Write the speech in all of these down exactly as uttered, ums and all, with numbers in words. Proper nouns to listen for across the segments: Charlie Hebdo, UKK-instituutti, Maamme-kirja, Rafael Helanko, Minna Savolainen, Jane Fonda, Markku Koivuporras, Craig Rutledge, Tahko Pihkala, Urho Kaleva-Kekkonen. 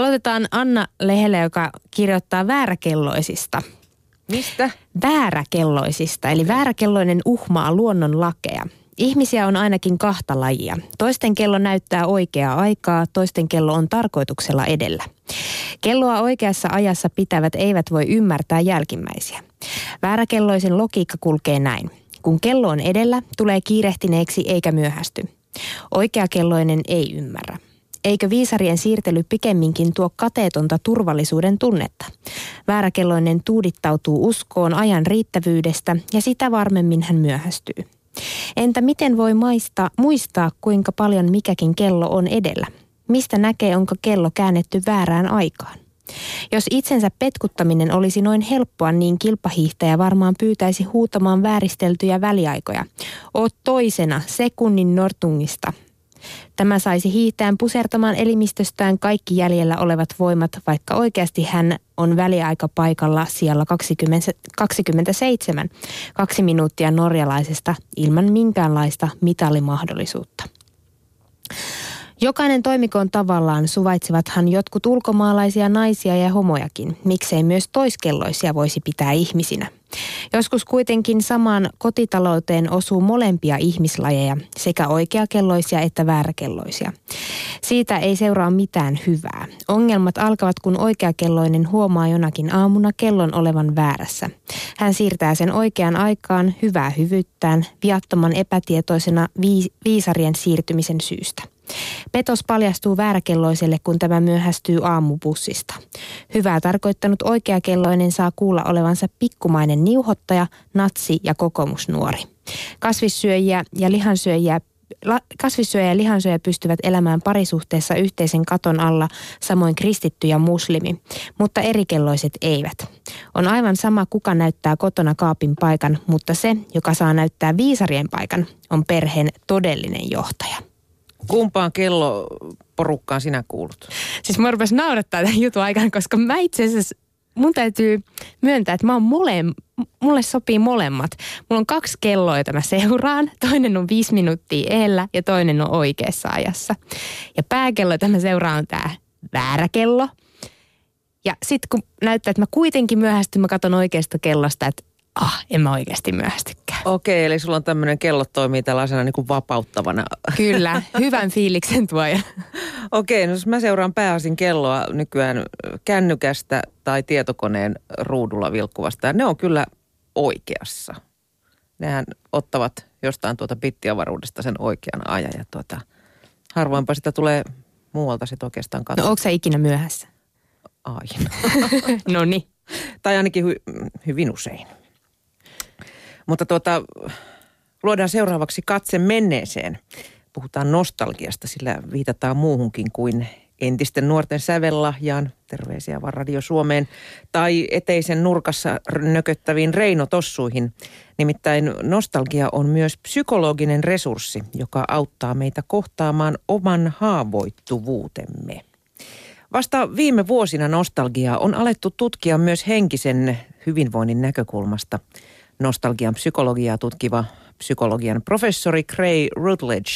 Aloitetaan Anna Lehelä, joka kirjoittaa vääräkelloisista. Mistä? Vääräkelloisista, eli vääräkelloinen uhmaa luonnon lakeja. Ihmisiä on ainakin kahta lajia. Toisten kello näyttää oikeaa aikaa, toisten kello on tarkoituksella edellä. Kelloa oikeassa ajassa pitävät eivät voi ymmärtää jälkimmäisiä. Vääräkelloisen logiikka kulkee näin. Kun kello on edellä, tulee kiirehtineeksi eikä myöhästy. Oikeakelloinen ei ymmärrä. Eikö viisarien siirtely pikemminkin tuo kateetonta turvallisuuden tunnetta? Vääräkelloinen tuudittautuu uskoon ajan riittävyydestä ja sitä varmemmin hän myöhästyy. Entä miten voi maistaa, muistaa, kuinka paljon mikäkin kello on edellä? Mistä näkee, onko kello käännetty väärään aikaan? Jos itsensä petkuttaminen olisi noin helppoa, niin kilpahiihtäjä varmaan pyytäisi huutamaan vääristeltyjä väliaikoja. Oot toisena sekunnin nortungista. Tämä saisi hiihtäjän pusertamaan elimistöstään kaikki jäljellä olevat voimat, vaikka oikeasti hän on väliaikapaikalla sijalla kaksikymmentäseitsemän, kaksi minuuttia norjalaisesta ilman minkäänlaista mitalimahdollisuutta. Jokainen toimikoon tavallaan, suvaitsevathan jotkut ulkomaalaisia naisia ja homojakin. Miksei myös toiskelloisia voisi pitää ihmisinä? Joskus kuitenkin samaan kotitalouteen osuu molempia ihmislajeja, sekä oikeakelloisia että vääräkelloisia. Siitä ei seuraa mitään hyvää. Ongelmat alkavat, kun oikeakelloinen huomaa jonakin aamuna kellon olevan väärässä. Hän siirtää sen oikeaan aikaan hyvää hyvyyttään, viattoman epätietoisena viisarien siirtymisen syystä. Petos paljastuu vääräkelloiselle, kun tämä myöhästyy aamubussista. Hyvää tarkoittanut oikeakelloinen saa kuulla olevansa pikkumainen niuhottaja, natsi ja kokoomusnuori. Kasvissyöjiä ja lihansyöjiä, kasvissyöjä ja lihansyöjä pystyvät elämään parisuhteessa yhteisen katon alla, samoin kristitty ja muslimi, mutta erikelloiset eivät. On aivan sama, kuka näyttää kotona kaapin paikan, mutta se, joka saa näyttää viisarien paikan, on perheen todellinen johtaja. Kumpaan kelloporukkaan sinä kuulut? Siis mä rupesin naurattaa tämän jutun aikana, koska mä itse asiassa, mun täytyy myöntää, että mä oon mole- mulle sopii molemmat. Mulla on kaksi kelloa, joita mä seuraan. Toinen on viisi minuuttia eellä ja toinen on oikeassa ajassa. Ja pääkello, jota mä seuraan, on tää väärä kello. Ja sit kun näyttää, että mä kuitenkin myöhästyn, mä katson oikeasta kellosta, että ah, en mä oikeasti myöhästykään. Okei, eli sulla on tämmöinen kello toimii tällaisena niin kuin vapauttavana. Kyllä, hyvän fiiliksen tuoja. Okei, no jos mä seuraan pääosin kelloa nykyään kännykästä tai tietokoneen ruudulla vilkkuvasta. Ja ne on kyllä oikeassa. Nehän ottavat jostain tuota bittiavaruudesta sen oikean ajan ja tuota, harvoinpa sitä tulee muualta sit oikeastaan katsoa. No onko sä ikinä myöhässä? Aina. No niin. Tai ainakin hy- hyvin usein. Mutta tuota, luodaan seuraavaksi katse menneeseen. Puhutaan nostalgiasta, sillä viitataan muuhunkin kuin entisten nuorten sävellahjaan, terveisiä vaan Radio Suomeen, tai eteisen nurkassa nököttäviin Reino Tossuihin. Nimittäin nostalgia on myös psykologinen resurssi, joka auttaa meitä kohtaamaan oman haavoittuvuutemme. Vasta viime vuosina nostalgiaa on alettu tutkia myös henkisen hyvinvoinnin näkökulmasta. Nostalgian psykologiaa tutkiva psykologian professori Craig Rutledge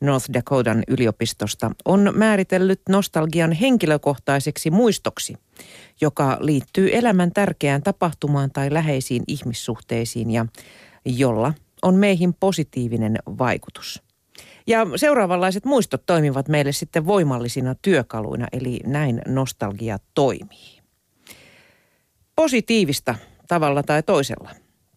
North Dakotan yliopistosta on määritellyt nostalgian henkilökohtaiseksi muistoksi, joka liittyy elämän tärkeään tapahtumaan tai läheisiin ihmissuhteisiin ja jolla on meihin positiivinen vaikutus. Ja seuraavanlaiset muistot toimivat meille sitten voimallisina työkaluina, eli näin nostalgia toimii. Positiivista tavalla tai toisella.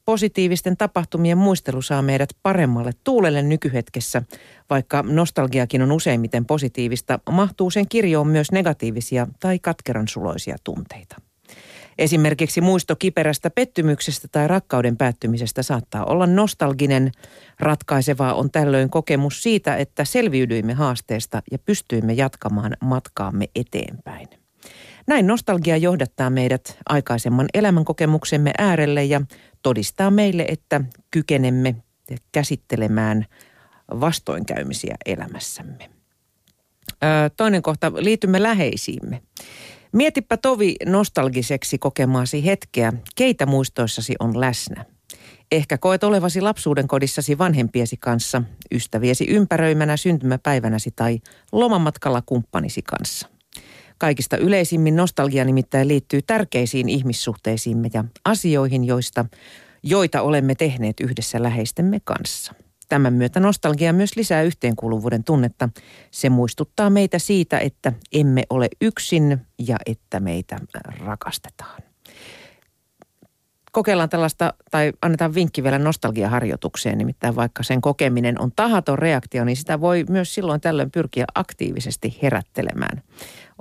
Positiivisten tapahtumien muistelu saa meidät paremmalle tuulelle nykyhetkessä. Vaikka nostalgiakin on useimmiten positiivista, mahtuu sen kirjoon myös negatiivisia tai katkeransuloisia tunteita. Esimerkiksi muisto kiperästä pettymyksestä tai rakkauden päättymisestä saattaa olla nostalginen. Ratkaisevaa on tällöin kokemus siitä, että selviydyimme haasteesta ja pystyimme jatkamaan matkaamme eteenpäin. Näin nostalgia johdattaa meidät aikaisemman elämänkokemuksemme äärelle ja todistaa meille, että kykenemme käsittelemään vastoinkäymisiä elämässämme. Toinen kohta, liitymme läheisiimme. Mietipä tovi nostalgiseksi kokemaasi hetkeä, keitä muistoissasi on läsnä. Ehkä koet olevasi lapsuuden kodissasi vanhempiesi kanssa, ystäviesi ympäröimänä syntymäpäivänäsi tai lomamatkalla kumppanisi kanssa. Kaikista yleisimmin nostalgia nimittäin liittyy tärkeisiin ihmissuhteisiimme ja asioihin, joista, joita olemme tehneet yhdessä läheistemme kanssa. Tämän myötä nostalgia myös lisää yhteenkuuluvuuden tunnetta. Se muistuttaa meitä siitä, että emme ole yksin ja että meitä rakastetaan. Kokeillaan tällaista, tai annetaan vinkki vielä nostalgiaharjoitukseen, nimittäin vaikka sen kokeminen on tahaton reaktio, niin sitä voi myös silloin tällöin pyrkiä aktiivisesti herättelemään.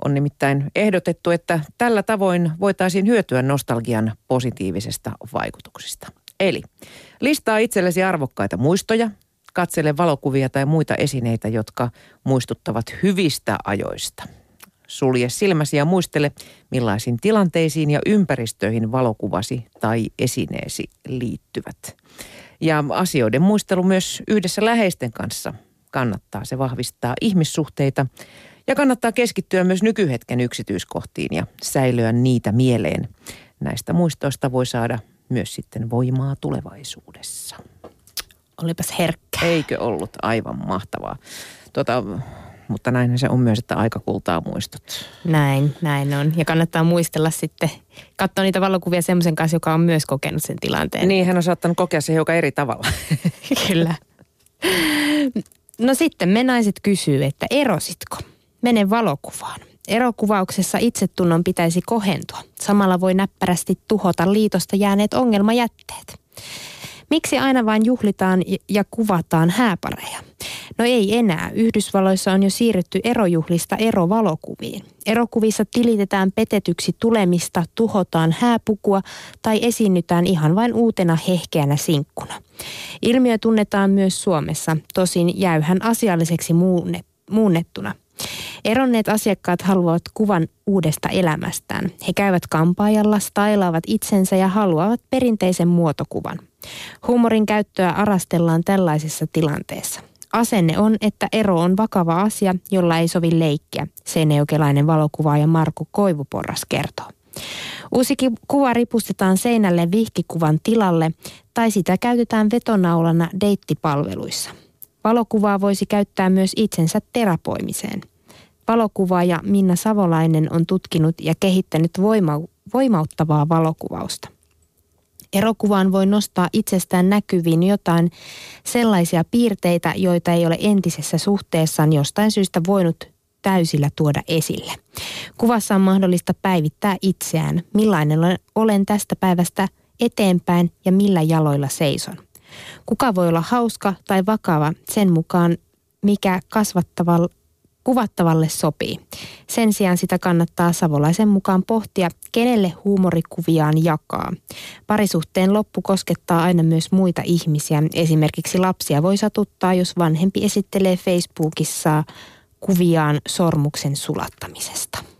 On nimittäin ehdotettu, että tällä tavoin voitaisiin hyötyä nostalgian positiivisesta vaikutuksista. Eli listaa itsellesi arvokkaita muistoja, katsele valokuvia tai muita esineitä, jotka muistuttavat hyvistä ajoista. Sulje silmäsi ja muistele, millaisiin tilanteisiin ja ympäristöihin valokuvasi tai esineesi liittyvät. Ja asioiden muistelu myös yhdessä läheisten kanssa. Kannattaa se vahvistaa ihmissuhteita ja kannattaa keskittyä myös nykyhetken yksityiskohtiin ja säilyä niitä mieleen. Näistä muistoista voi saada myös sitten voimaa tulevaisuudessa. Olipas herkkää. Eikö ollut? Aivan mahtavaa. Tuota... Mutta näinhän se on myös, että aika kultaa muistot. Näin, näin on. Ja kannattaa muistella sitten, katsoa niitä valokuvia semmoisen kanssa, joka on myös kokenut sen tilanteen. Niin, hän on saattanut kokea se hiukan eri tavalla. Kyllä. No sitten me naiset kysyy, että erositko? Mene valokuvaan. Erokuvauksessa itsetunnon pitäisi kohentua. Samalla voi näppärästi tuhota liitosta jääneet ongelmajätteet. Miksi aina vain juhlitaan ja kuvataan hääpareja? No ei enää. Yhdysvalloissa on jo siirrytty erojuhlista erovalokuviin. Erokuvissa tilitetään petetyksi tulemista, tuhotaan hääpukua tai esiinnytään ihan vain uutena hehkeänä sinkkuna. Ilmiö tunnetaan myös Suomessa, tosin jäyhän asialliseksi muunnettuna. Eronneet asiakkaat haluavat kuvan uudesta elämästään. He käyvät kampaajalla, stailaavat itsensä ja haluavat perinteisen muotokuvan. Huumorin käyttöä arastellaan tällaisessa tilanteessa. Asenne on, että ero on vakava asia, jolla ei sovi leikkiä, seinäjokelainen valokuvaaja Markku Koivuporras kertoo. Uusi kuva ripustetaan seinälle vihkikuvan tilalle tai sitä käytetään vetonaulana deittipalveluissa. Valokuvaa voisi käyttää myös itsensä terapoimiseen. Valokuvaaja Minna Savolainen on tutkinut ja kehittänyt voima- voimauttavaa valokuvausta. Erokuvaan voi nostaa itsestään näkyviin jotain sellaisia piirteitä, joita ei ole entisessä suhteessaan jostain syystä voinut täysillä tuoda esille. Kuvassa on mahdollista päivittää itseään, millainen olen tästä päivästä eteenpäin ja millä jaloilla seison. Kuka voi olla hauska tai vakava sen mukaan, mikä kasvattavalle kuvattavalle sopii. Sen sijaan sitä kannattaa Savolaisen mukaan pohtia, kenelle huumorikuviaan jakaa. Parisuhteen loppu koskettaa aina myös muita ihmisiä. Esimerkiksi lapsia voi satuttaa, jos vanhempi esittelee Facebookissa kuviaan sormuksen sulattamisesta.